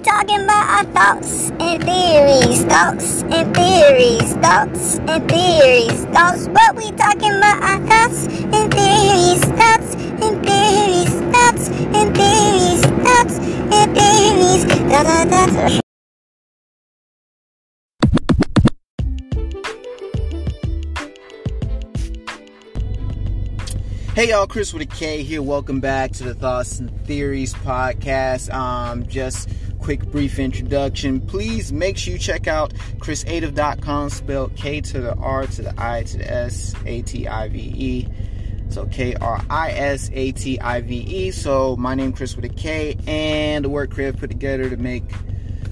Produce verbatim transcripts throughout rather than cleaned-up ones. be talking about our thoughts and theories, thoughts and theories, thoughts and theories, thoughts. What we talking about our thoughts and theories, thoughts and theories, thoughts and theories, thoughts and theories, thoughts and theories. Hey y'all, Chris with a K here. Welcome back to the Thoughts and Theories podcast. Um, just quick, brief introduction. Please make sure you check out chris a t i v dot com, spelled K to the R to the I to the S A T I V E. So K R I S A T I V E. So my name Chris with a K, and the word creative put together to make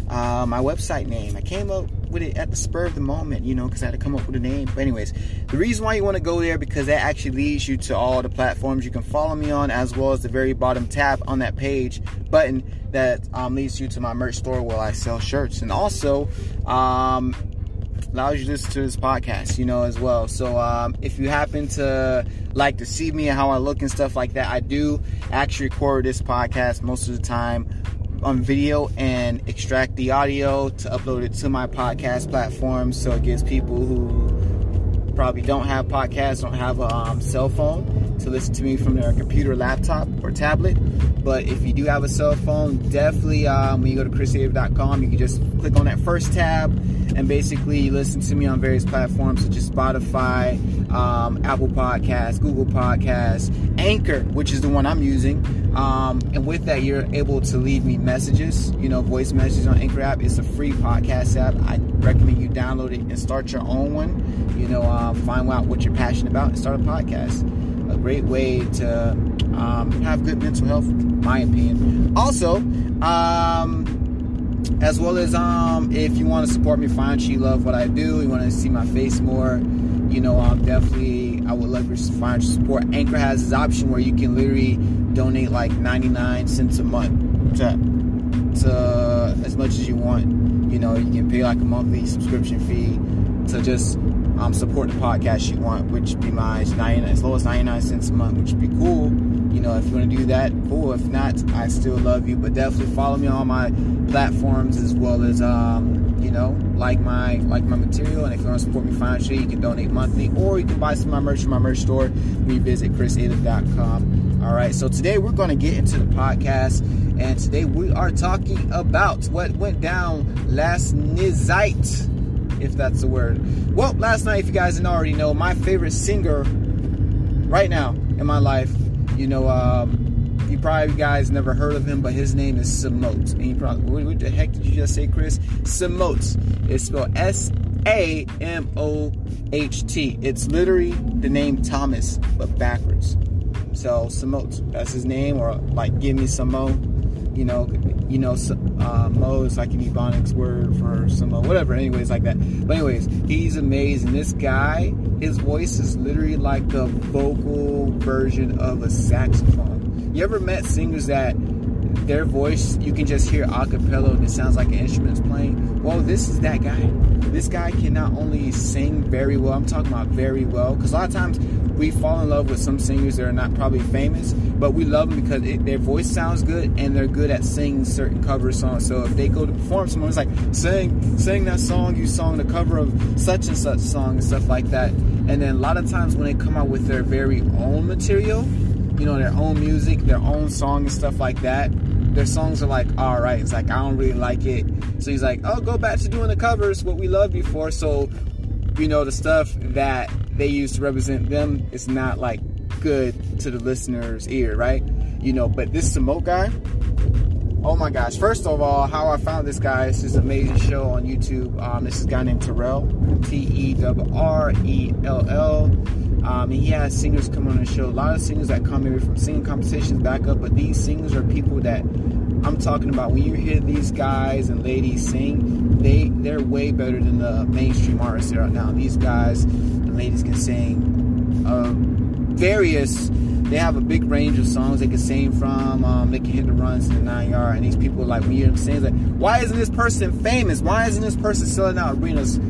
uh, my website name. I came up with it at the spur of the moment, you know, because I had to come up with a name. But anyways, the reason why you want to go there, because that actually leads you to all the platforms you can follow me on, as well as the very bottom tab on that page button that um, leads you to my merch store where I sell shirts, and also um, allows you to listen to this podcast, you know, as well. So um, if you happen to like to see me and how I look and stuff like that, I do actually record this podcast most of the time on video and extract the audio to upload it to my podcast platform, so it gives people who probably don't have podcasts, don't have a um, cell phone, to listen to me from their computer, laptop, or tablet. But if you do have a cell phone, definitely um, when you go to chris a t i v dot com, you can just click on that first tab and basically you listen to me on various platforms such as Spotify, um, Apple Podcasts, Google Podcasts, Anchor, which is the one I'm using. Um, and with that, you're able to leave me messages, you know, voice messages on Anchor app. It's a free podcast app. I recommend you download it and start your own one. You know, uh, find out what you're passionate about and start a podcast. A great way to um, have good mental health, in my opinion. Also, um, as well as um, if you want to support me financially, you love what I do, you want to see my face more, you know, um, definitely I would love your financial support. Anchor has this option where you can literally donate like ninety-nine cents a month to, to as much as you want. You know, you can pay like a monthly subscription fee to just um, support the podcast you want, which would be my as low as ninety-nine cents a month, which would be cool. You know, if you want to do that, cool. If not, I still love you. But definitely follow me on my platforms, as well as um, you know, like my like my material. And if you want to support me financially, you can donate monthly, or you can buy some of my merch from my merch store. We visit chris a t i v dot com. All right. So today we're going to get into the podcast, and today we are talking about what went down last night, if that's the word. Well, last night, if you guys didn't already know, my favorite singer right now in my life. You know, um, you probably guys never heard of him, but his name is Samote. And you probably, what the heck did you just say, Chris? Samote. It's spelled S A M O H T. It's literally the name Thomas, but backwards. So Samote, that's his name, or like, give me some mo. You know, you know, uh, mo is like an Ebonics word for some mo, whatever. Anyways, like that. But anyways, he's amazing. This guy, his voice is literally like the vocal version of a saxophone. You ever met singers that their voice, you can just hear a cappella and it sounds like an instrument's playing? Well, this is that guy. This guy can not only sing very well, I'm talking about very well, because a lot of times we fall in love with some singers that are not probably famous, but we love them because it, their voice sounds good and they're good at singing certain cover songs. So if they go to perform, someone's like, sing, sing that song, you sung the cover of such and such song and stuff like that. And then a lot of times when they come out with their very own material, you know, their own music, their own song and stuff like that, their songs are like, all right, it's like, I don't really like it. So he's like, oh, go back to doing the covers, what we loved before. So, you know, the stuff that they use to represent them is not like good to the listener's ear, right? You know, but this Samote guy, oh my gosh. First of all, how I found this guy is this amazing show on YouTube. Um, this is a guy named Terrell, T E R R E L L. Um, and he has singers come on the show. A lot of singers that come maybe from singing competitions back up, but these singers are people that I'm talking about. When you hear these guys and ladies sing, they, they're way better than the mainstream artists there are now. These guys and ladies can sing uh, various, they have a big range of songs they can sing from. Um, they can hit the runs to the nine yard. And these people, like, when you hear them sing, like, why isn't this person famous? Why isn't this person selling out arenas?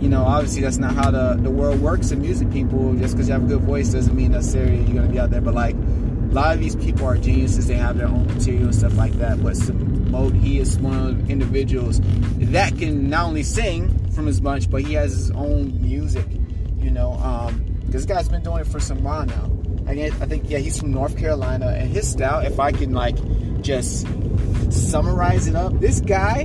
You know, obviously that's not how the, the world works in music, people. Just because you have a good voice doesn't mean necessarily you're going to be out there. But, like, a lot of these people are geniuses. They have their own material and stuff like that. But some mode. He is one of the individuals that can not only sing from his bunch, but he has his own music, you know, um, because this guy's been doing it for some while now. I think, yeah, he's from North Carolina, and his style, if I can, like, just summarize it up, this guy,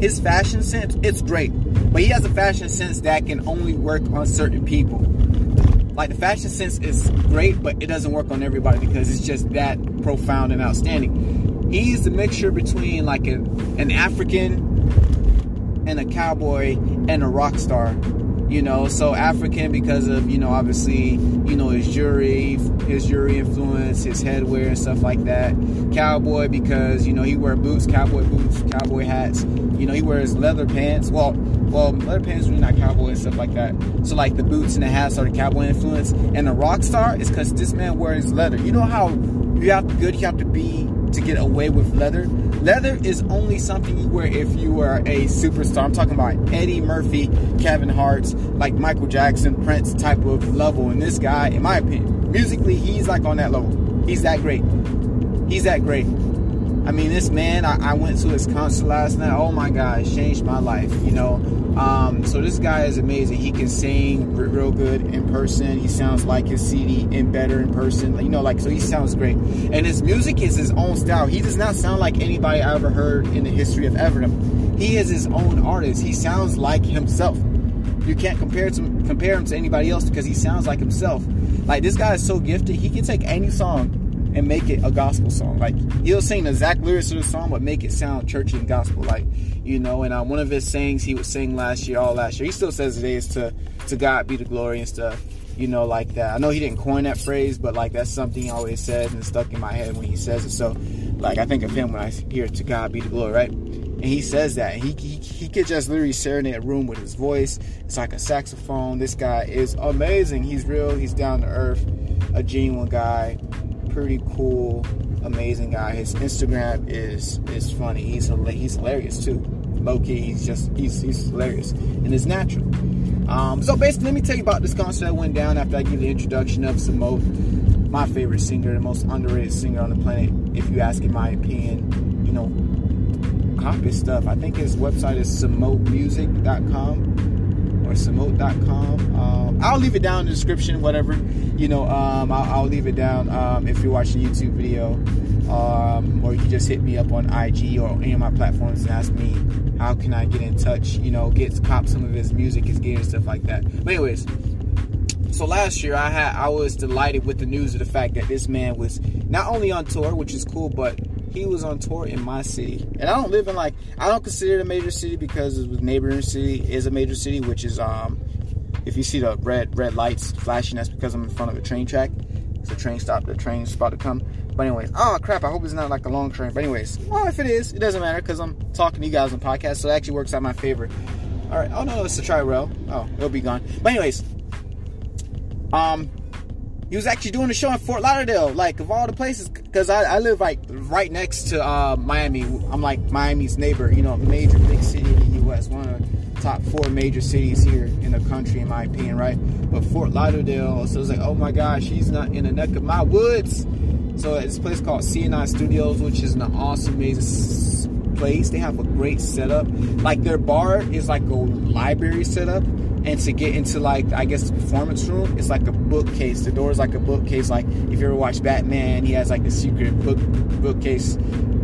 his fashion sense, it's great, but he has a fashion sense that can only work on certain people. Like, the fashion sense is great, but it doesn't work on everybody because it's just that profound and outstanding. He's the mixture between, like, a, an African and a cowboy and a rock star. You know, so African because of, you know, obviously, you know, his jewelry, his jewelry influence, his headwear and stuff like that. Cowboy because, you know, he wears boots, cowboy boots, cowboy hats. You know, he wears leather pants. Well, well, leather pants are really not cowboy and stuff like that. So, like, the boots and the hats are the cowboy influence. And the rock star is because this man wears leather. You know how you have good you have to be to get away with leather? Leather is only something you wear if you are a superstar. I'm talking about Eddie Murphy, Kevin Hart, like Michael Jackson, Prince type of level. And this guy, in my opinion, musically, he's like on that level. He's that great. He's that great. I mean, this man, I, I went to his concert last night. Oh my God, it's changed my life, you know. Um, so this guy is amazing. He can sing real good in person. He sounds like his C D and better in person. You know, like, so he sounds great. And his music is his own style. He does not sound like anybody I ever heard in the history of Everdom. He is his own artist. He sounds like himself. You can't compare to compare him to anybody else because he sounds like himself. Like, this guy is so gifted. He can take any song and make it a gospel song. Like, he'll sing the exact lyrics of the song, but make it sound churchy and gospel. Like, you know, and uh, one of his sayings he would sing last year, all last year, he still says today is to, to God be the glory and stuff, you know, like that. I know he didn't coin that phrase, but, like, that's something he always says and it's stuck in my head when he says it. So, like, I think of him when I hear to God be the glory, right? And he says that. He, he, he could just literally serenade a room with his voice. It's like a saxophone. This guy is amazing. He's real. He's down to earth. A genuine guy. Pretty cool, amazing guy. His Instagram is is funny. He's he's hilarious too. Low key, he's just he's he's hilarious and it's natural. Um, so basically, let me tell you about this concert that went down after I give the introduction of Samoth, my favorite singer, the most underrated singer on the planet. If you ask in my opinion, you know, cop his stuff. I think his website is samoth music dot com. Or samoth dot com. Um, I'll leave it down in the description, whatever. You know, um, I'll, I'll leave it down um, if you're watching a YouTube video. Um, or you can just hit me up on I G or any of my platforms and ask me, how can I get in touch? You know, get cop some of his music, his gear, and stuff like that. But anyways, so last year I had I was delighted with the news of the fact that this man was not only on tour, which is cool, but he was on tour in my city. And I don't live in, like, I don't consider it a major city because the neighboring city is a major city, which is, um, if you see the red red lights flashing, that's because I'm in front of a train track. It's a train stop. The train's about to come. But anyways, oh, crap, I hope it's not, like, a long train. But anyways, well, if it is, it doesn't matter because I'm talking to you guys on podcast, so it actually works out in my favor. All right. Oh, no, it's a tri-rail. Oh, it'll be gone. But anyways, um... he was actually doing a show in Fort Lauderdale, like, of all the places, because I, I live, like, right next to uh, Miami. I'm, like, Miami's neighbor, you know, major big city in the U S, one of the top four major cities here in the country, in my opinion, right? But Fort Lauderdale, so it's like, oh, my gosh, he's not in the neck of my woods. So it's a place called C and I Studios, which is an awesome, amazing place. They have a great setup. Like, their bar is, like, a library setup. And to get into, like, I guess the performance room, it's like a bookcase. The door is like a bookcase. Like, if you ever watch Batman, he has, like, a secret book bookcase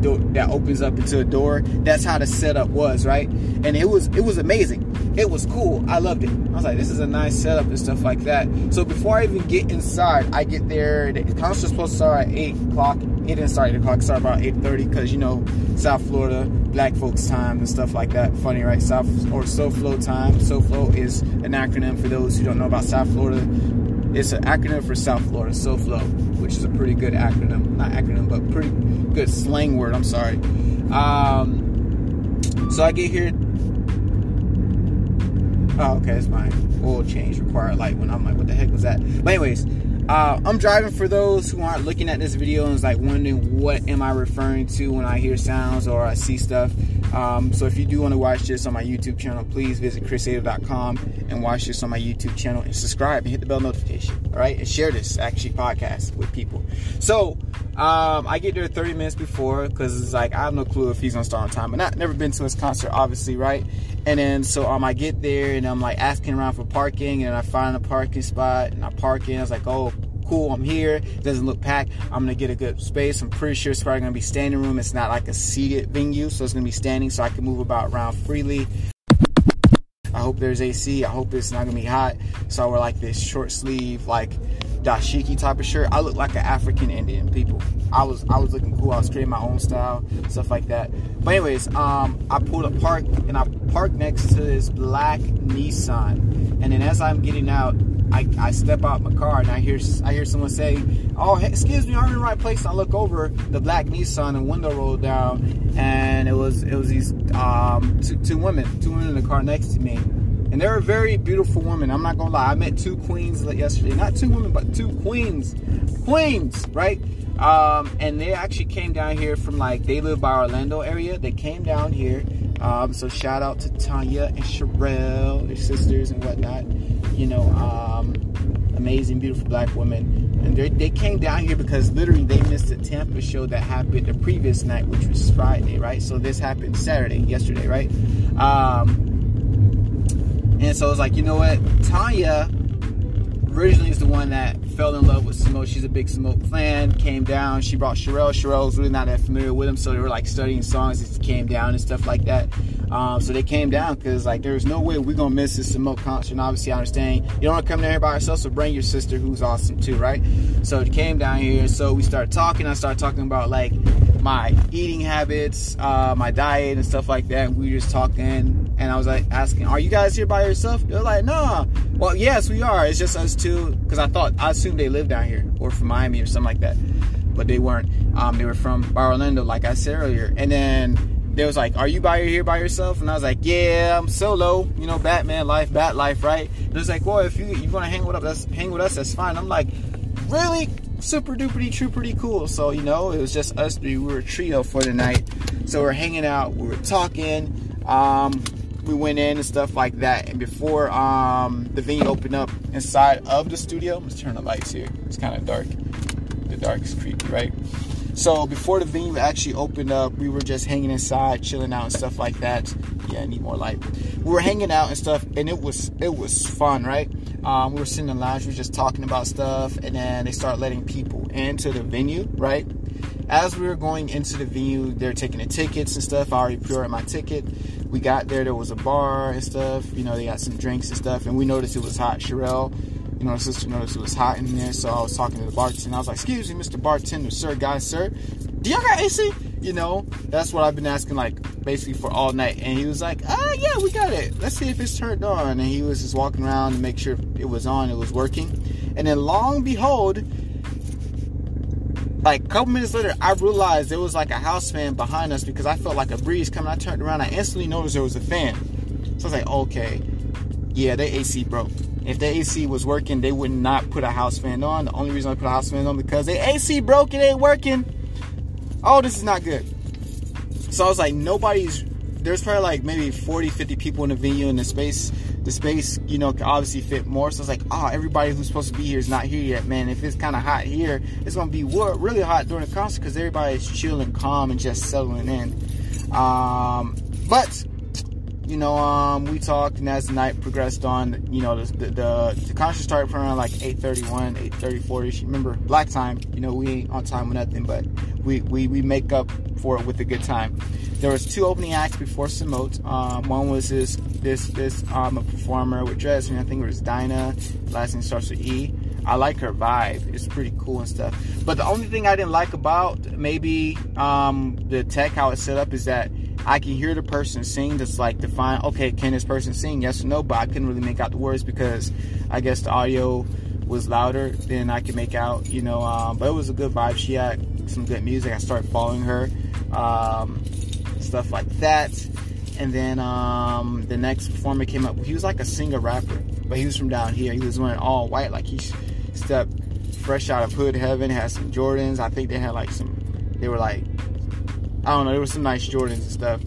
door that opens up into a door. That's how the setup was, right? And it was it was amazing. It was cool. I loved it. I was like, this is a nice setup and stuff like that. So before I even get inside, I get there. The concert's supposed to start at eight o'clock. It didn't start at eight o'clock. It started about eight thirty because, you know, South Florida, black folks time and stuff like that. Funny, right? South or SoFlo time. SoFlo is an acronym for those who don't know about South Florida. It's an acronym for South Florida, SoFlo, which is a pretty good acronym. Not acronym, but pretty good slang word. I'm sorry. Um, so I get here. Oh, okay, it's my oil change required light when I'm like, what the heck was that? But anyways, Uh, I'm driving for those who aren't looking at this video and is like wondering what am I referring to when I hear sounds or I see stuff. Um, so if you do want to watch this on my YouTube channel, please visit chris ader dot com and watch this on my YouTube channel and subscribe and hit the bell notification. All right, and share this actually podcast with people. So um, I get there thirty minutes before because it's like I have no clue if he's gonna start on time. But I've never been to his concert, obviously, right? And then so um, I get there and I'm like asking around for parking and I find a parking spot and I park in. I was like, oh, cool, I'm here. It doesn't look packed. I'm gonna get a good space. I'm pretty sure it's probably gonna be standing room. It's not like a seated venue, so it's gonna be standing, so I can move about around freely. I hope there's A C. I hope it's not gonna be hot. So I wear like this short sleeve, like dashiki type of shirt. I look like an African Indian. People, I was, I was looking cool. I was creating my own style, stuff like that. But anyways, um, I pulled up park and I parked next to this black Nissan. And then as I'm getting out, I, I step out my car and I hear I hear someone say, "Oh, excuse me, I'm in the right place." I look over, the black Nissan, and window rolled down, and it was it was these um, two, two women, two women in the car next to me, and they were very beautiful women. I'm not gonna lie, I met two queens yesterday, not two women, but two queens, queens, right? Um, and they actually came down here from like they live by Orlando area. They came down here. Um, so shout out to Tanya and Sherelle, their sisters and whatnot, you know, um, amazing, beautiful black women. And they came down here because literally they missed the Tampa show that happened the previous night, which was Friday, right? So this happened Saturday, yesterday, right? Um, and so it's like, you know what? Tanya originally is the one that fell in love with Smoke. She's a big Smoke fan. Came down. She brought Sherelle. Sherelle was really not that familiar with him, so they were like studying songs as he came down and stuff like that. Um, so they came down because like there was no way we're gonna miss this Smoke concert. And obviously, I understand you don't want to come down here by yourself, so bring your sister who's awesome too, right? So they came down here. So we started talking. I started talking about like my eating habits, uh, my diet, and stuff like that. And we were just talking. And I was like asking, are you guys here by yourself? They're like, nah. Well, yes, we are. It's just us two. Because I thought, I assumed they lived down here or from Miami or something like that. But they weren't. Um, they were from Orlando, like I said earlier. And then they was like, are you by here by yourself? And I was like, yeah, I'm solo. You know, Batman life, bat life, right? And it was like, well, if you you want to hang with us, that's, hang with us, that's fine. I'm like, really? Super duper true, pretty cool. So, you know, it was just us three. We were a trio for the night. So we're hanging out. We were talking. Um... We went in and stuff like that, and before um, the venue opened up inside of the studio, I'm just turning the lights here. It's kind of dark. The dark is creepy, right? So before the venue actually opened up, we were just hanging inside, chilling out and stuff like that. Yeah, I need more light. We were hanging out and stuff, and it was it was fun, right? Um, we were sitting in the lounge, we were just talking about stuff, and then they start letting people into the venue, right? As we were going into the venue, they're taking the tickets and stuff. I already pre-ordered my ticket. We got there, there was a bar and stuff. You know, they got some drinks and stuff. And we noticed it was hot. Sherelle, you know, her sister noticed it was hot in there. So I was talking to the bartender. I was like, excuse me, Mister Bartender, sir, guys, sir, do y'all got A C? You know, that's what I've been asking, like, basically for all night. And he was like, ah, yeah, we got it. Let's see if it's turned on. And he was just walking around to make sure it was on, it was working. And then lo and behold, like a couple minutes later, I realized there was like a house fan behind us because I felt like a breeze coming. I turned around. I instantly noticed there was a fan. So I was like, okay, yeah, their A C broke. If their A C was working, they would not put a house fan on. The only reason I put a house fan on because their A C broke. It ain't working. Oh, this is not good. So I was like, nobody's, there's probably like maybe forty, fifty people in the venue in the space. The space, you know, can obviously fit more. So it's like, oh, everybody who's supposed to be here is not here yet, man. If it's kind of hot here, it's going to be really hot during the concert because everybody's chill and calm and just settling in. Um, but, you know, um, we talked, and as the night progressed on, you know, the the, the, the concert started around like eight thirty-one, eight thirty-four-ish. Remember, black time, you know, we ain't on time or nothing, but we, we, we make up for it with a good time. There was two opening acts before Samote. Um, one was this this this um, a performer with dress, and I think it was Dinah. Last name starts with E. I like her vibe; it's pretty cool and stuff. But the only thing I didn't like about maybe um, the tech how it's set up is that I can hear the person sing. Just like define, okay, can this person sing? Yes or no. But I couldn't really make out the words because I guess the audio was louder than I could make out. You know, um, but it was a good vibe. She had some good music. I started following her. Um, Stuff like that, and then um, the next performer came up. He was like a singer rapper, but he was from down here. He was wearing all white, like he stepped fresh out of Hood Heaven, had some Jordans. I think they had like some, they were like, I don't know, there were some nice Jordans and stuff.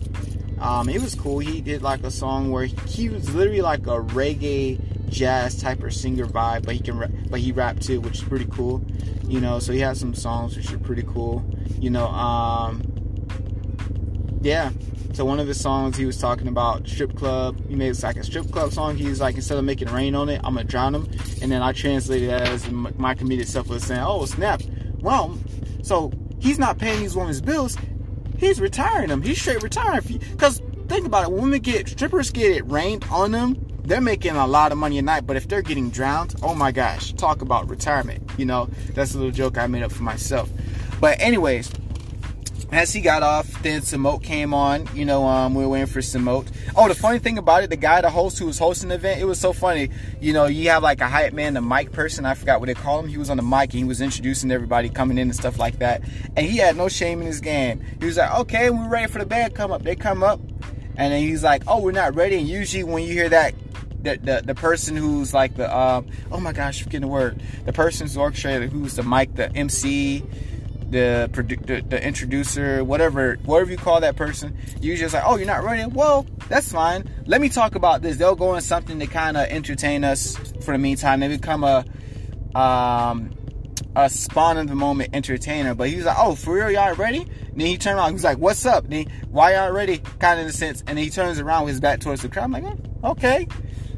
Um, it was cool. He did like a song where he, he was literally like a reggae jazz type of singer vibe, but he can, rap, but he rapped too, which is pretty cool, you know. So he had some songs which are pretty cool, you know. Um, yeah. So one of his songs, he was talking about strip club. He made like a strip club song. He's like, instead of making rain on it, I'm gonna drown him. And then I translated that as my comedic self was saying, oh snap, well, so he's not paying these women's bills. He's retiring them. He's straight retiring. Because think about it. When women get, strippers get it rained on them, they're making a lot of money a night. But if they're getting drowned, oh my gosh, talk about retirement. You know, that's a little joke I made up for myself. But anyways, as he got off, then Samote came on. You know, um, we were waiting for Samote. Oh, the funny thing about it, the guy, the host who was hosting the event, it was so funny. You know, you have like a hype man, the mic person. I forgot what they call him. He was on the mic and he was introducing everybody coming in and stuff like that. And he had no shame in his game. He was like, okay, we're ready for the band come up. They come up. And then he's like, oh, we're not ready. And usually when you hear that, The, the the person who's like the, um, oh my gosh, I'm forgetting the word. The person who's orchestrated, who's the mic, the M C, the the, the introducer, whatever, whatever you call that person, you're just like, oh, you're not running? Well, that's fine. Let me talk about this. They'll go in something to kind of entertain us for the meantime. They become a, um, a spawn of the moment entertainer. But he was like, oh, for real, y'all ready? And then he turned around. He's like, what's up? And he, why y'all ready? Kind of in a sense. And then he turns around with his back towards the crowd. I'm like, oh, okay.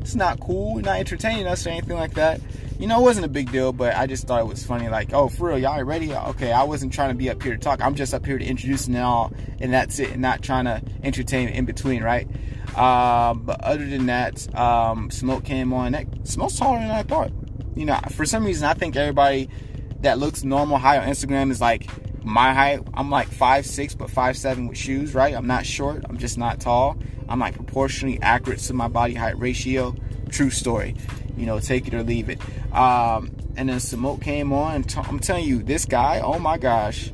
It's not cool. Not entertaining us or anything like that. You know, it wasn't a big deal, but I just thought it was funny. Like, oh, for real, y'all ready? Okay, I wasn't trying to be up here to talk. I'm just up here to introduce and all, and that's it. And not trying to entertain in between, right? Uh, but other than that, um, Samote came on. That Samote's taller than I thought. You know, for some reason, I think everybody that looks normal high on Instagram is like my height. I'm like five six, but five seven with shoes, right? I'm not short. I'm just not tall. I'm like proportionally accurate to my body height ratio. True story. You know, take it or leave it. Um, and then Samote came on. And t- I'm telling you, this guy, oh my gosh.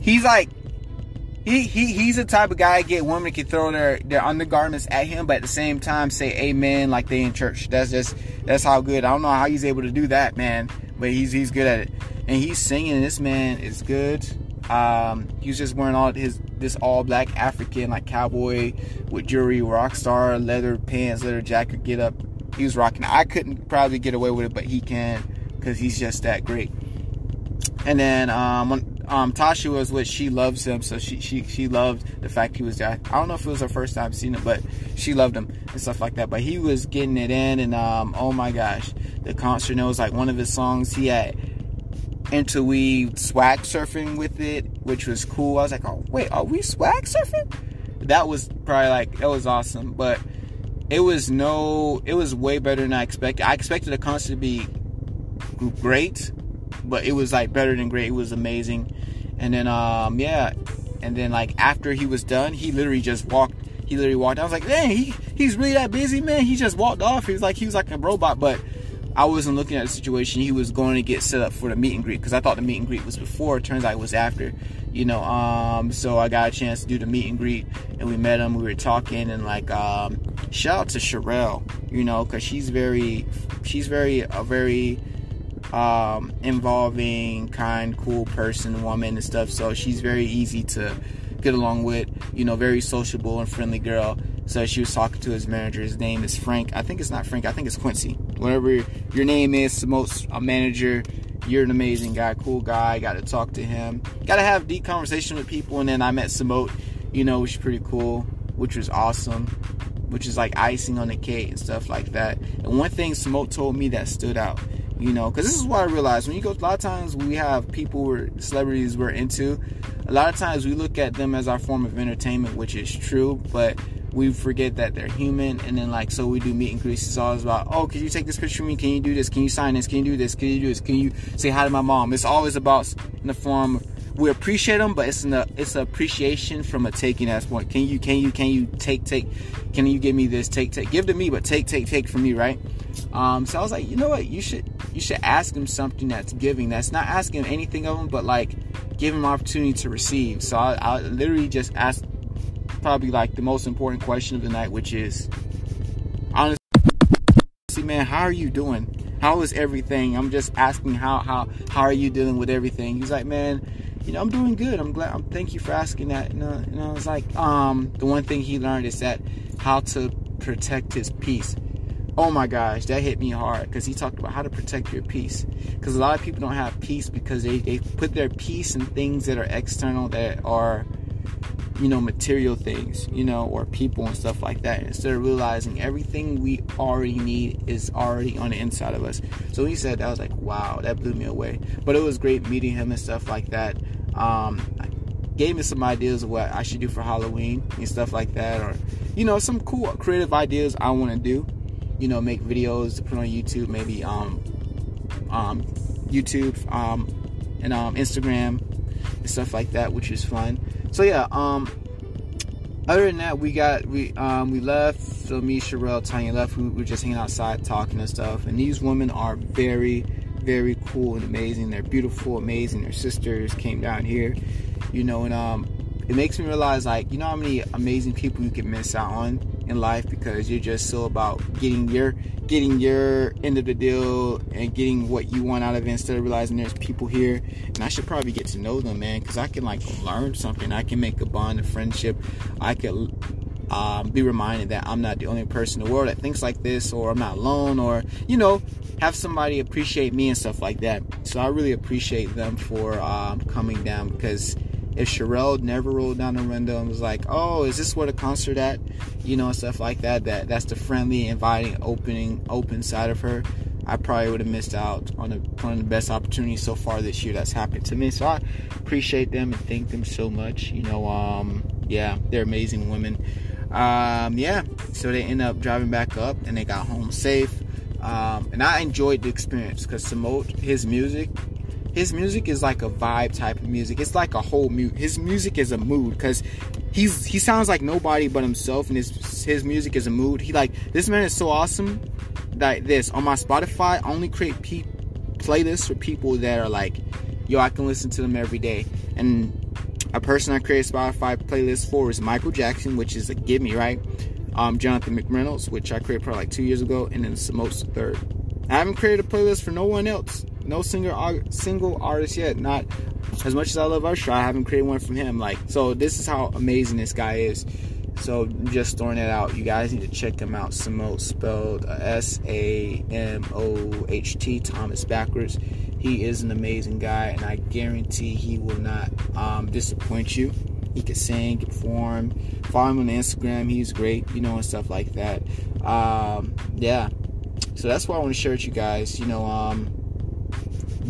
He's like, he he he's the type of guy, get women can throw their, their undergarments at him, but at the same time say amen like they in church. That's just, that's how good. I don't know how he's able to do that, man. But he's he's good at it. And he's singing. This man is good. Um, he was just wearing all his this all black African like cowboy with jewelry, rock star, leather pants, leather jacket, get up. He was rocking. I couldn't probably get away with it, but he can because he's just that great. And then um, when, um, Tasha was with She Loves Him, so she she she loved the fact he was there. I don't know if it was her first time seeing it, but she loved him and stuff like that. But he was getting it in, and um, oh my gosh, the concert. It was like one of his songs he had interweaved swag surfing with it, which was cool. I was like, oh wait, are we swag surfing? That was probably like, that was awesome. But it was no it was way better than I expected. I expected the concert to be great, but it was like better than great. It was amazing. And then um yeah and then like after he was done, he literally just walked he literally walked I was like, dang, he he's really that busy, man. He just walked off. He was like he was like a robot. But I wasn't looking at the situation. He was going to get set up for the meet and greet, because I thought the meet and greet was before. It turns out it was after, you know. Um, so I got a chance to do the meet and greet, and we met him. We were talking, and like, um, shout out to Sherelle, you know, because she's very, she's very a very um, involving, kind, cool person, woman, and stuff. So she's very easy to get along with, you know, very sociable and friendly girl. So she was talking to his manager. His name is Frank. I think it's not Frank. I think it's Quincy. Whatever your name is, Samote's a manager. You're an amazing guy, cool guy. Got to talk to him. Got to have deep conversation with people. And then I met Samote, you know, which is pretty cool, which was awesome, which is like icing on the cake and stuff like that. And one thing Samote told me that stood out, you know, because this is what I realized. When you go, a lot of times we have people, we're, celebrities we're into. A lot of times we look at them as our form of entertainment, which is true, but we forget that they're human. And then like, so we do meet and greets. It's always about, oh, can you take this picture of me? Can you do this? Can you sign this? Can you do this? Can you do this? Can you say hi to my mom? It's always about in the form of, we appreciate them, but it's in the, it's an appreciation from a taking ass point. Can you, can you, can you take, take, can you give me this? Take, take, give to me, but take, take, take from me. Right. Um, so I was like, you know what? You should, you should ask them something that's giving. That's not asking anything of them, but like give them opportunity to receive. So I, I literally just asked probably like the most important question of the night, which is honestly, man, how are you doing? How is everything? I'm just asking how how how are you dealing with everything? He's like, man, you know, I'm doing good. I'm glad. I'm, thank you for asking that. And, uh, and I was like, um, the one thing he learned is that how to protect his peace. Oh my gosh, that hit me hard, because he talked about how to protect your peace. Because a lot of people don't have peace because they, they put their peace in things that are external, that are, you know, material things, you know, or people and stuff like that. Instead of realizing everything we already need is already on the inside of us. So he said that, I was like, wow, that blew me away. But it was great meeting him and stuff like that. Um, I gave me some ideas of what I should do for Halloween and stuff like that. Or, you know, some cool creative ideas I want to do. You know, make videos to put on YouTube, maybe um, um, YouTube um, and um, Instagram and stuff like that, which is fun. So yeah, um, other than that, we got we um, we left. So me, Sherelle, Tanya left. We were just hanging outside talking and stuff. And these women are very, very cool and amazing. They're beautiful, amazing. Their sisters came down here, you know, and um, it makes me realize, like, you know how many amazing people you can miss out on in life because you're just so about getting your getting your end of the deal and getting what you want out of it, instead of realizing there's people here. And I should probably get to know them, man, because I can like learn something. I can make a bond of friendship. I could um, be reminded that I'm not the only person in the world that thinks like this, or I'm not alone, or, you know, have somebody appreciate me and stuff like that. So I really appreciate them for um, coming down, because if Sherelle never rolled down the window and was like, oh, is this where the concert at? You know, and stuff like that. That That's the friendly, inviting, opening, open side of her. I probably would have missed out on a, one of the best opportunities so far this year that's happened to me. So I appreciate them and thank them so much. You know, um, yeah, they're amazing women. Um, yeah, so they end up driving back up and they got home safe. Um, and I enjoyed the experience because Samote, his music... His music is like a vibe type of music. It's like a whole mood. His music is a mood, because he's he sounds like nobody but himself, and his his music is a mood. He like, this man is so awesome. Like this on my Spotify, I only create pe- playlists for people that are like, yo, I can listen to them every day. And a person I create a Spotify playlist for is Michael Jackson, which is a gimme, right? Um, Jonathan McReynolds, which I created probably like two years ago, and then Samote's the third. I haven't created a playlist for no one else. No singer, single artist yet. Not as much as I love Usher, I haven't created one from him. Like, so this is how amazing this guy is. So just throwing that out. You guys need to check him out. Samote, spelled S A M O H T. Thomas backwards. He is an amazing guy, and I guarantee he will not um, disappoint you. He can sing, perform. Follow him on Instagram. He's great, you know, and stuff like that. Um, yeah. So that's why I want to share with you guys. You know, um.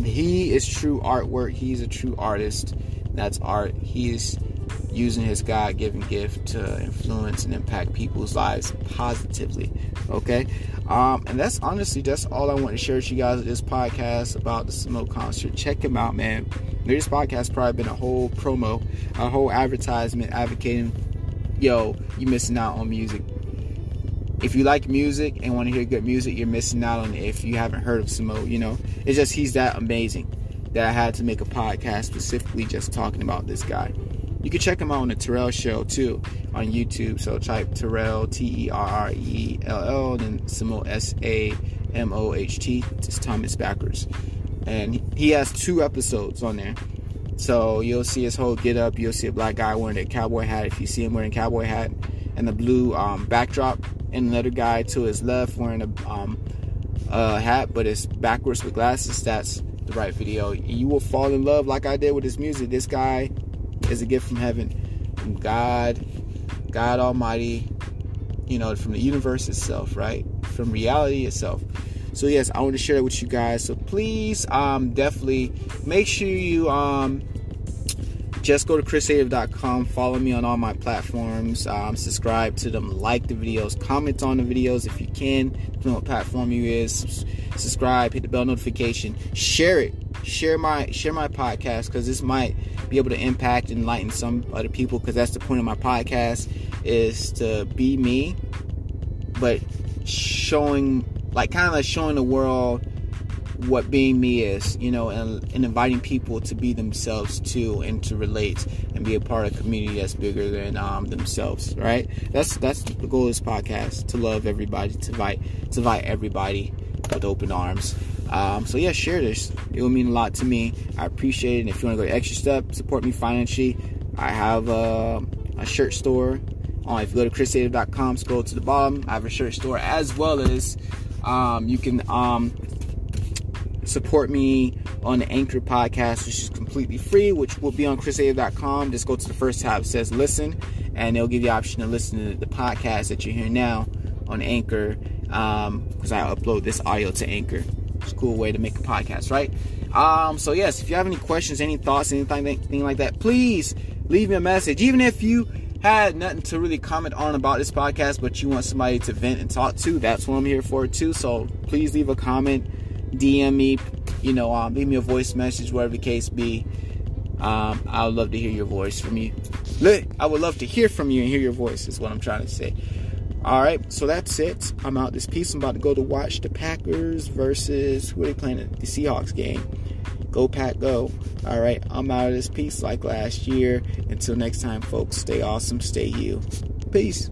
He is true artwork. He's a true artist. That's art. He is using his God-given gift to influence and impact people's lives positively. Okay? Um, and that's honestly, that's all I want to share with you guys with this podcast about the Samote concert. Check him out, man. This podcast probably been a whole promo, a whole advertisement advocating, yo, you missing out on music. If you like music and want to hear good music, you're missing out on it if you haven't heard of Samote, you know. It's just, he's that amazing that I had to make a podcast specifically just talking about this guy. You can check him out on the Terrell Show, too, on YouTube. So type Terrell, T E R R E L L, and then Samote, S A M O H T. It's Thomas backwards. And he has two episodes on there. So you'll see his whole get up. You'll see a black guy wearing a cowboy hat, if you see him wearing a cowboy hat, and the blue um, backdrop. And another guy to his left wearing a, um, a hat, but it's backwards with glasses. That's the right video. You will fall in love like I did with his music. This guy is a gift from heaven, from God, God Almighty, you know, from the universe itself, right? From reality itself. So yes, I want to share that with you guys. So please, um, definitely make sure you um. Just go to chris sative dot com, follow me on all my platforms, um, subscribe to them, like the videos, comment on the videos if you can, depending on what platform you is, subscribe, hit the bell notification, share it, share my share my podcast, because this might be able to impact and enlighten some other people, because that's the point of my podcast, is to be me, but showing, like kind of like showing the world what being me is, you know, and, and inviting people to be themselves too, and to relate and be a part of a community that's bigger than um, themselves, right? That's that's the goal of this podcast, to love everybody, to invite to invite everybody with open arms. Um, so yeah, share this. It will mean a lot to me. I appreciate it. And if you want to go the extra step, support me financially. I have uh, a shirt store. Uh, if you go to chris dative dot com, scroll to the bottom. I have a shirt store, as well as um, you can um, support me on the Anchor podcast, which is completely free, which will be on chris dative dot com. Just go to the first tab that says listen, and it'll give you the option to listen to the podcast that you hear now on Anchor, um, because I upload this audio to Anchor. It's a cool way to make a podcast, right? Um, so yes, if you have any questions, any thoughts, anything, anything like that, please leave me a message. Even if you had nothing to really comment on about this podcast, but you want somebody to vent and talk to, that's what I'm here for too. So please leave a comment, D M me, you know, um, leave me a voice message, whatever the case be. Um, I would love to hear your voice from you. Look, I would love to hear from you and hear your voice is what I'm trying to say. All right, so that's it. I'm out this piece. I'm about to go to watch the Packers versus, who are they playing at the Seahawks game? Go Pack Go. All right, I'm out of this piece like last year. Until next time, folks, stay awesome, stay you. Peace.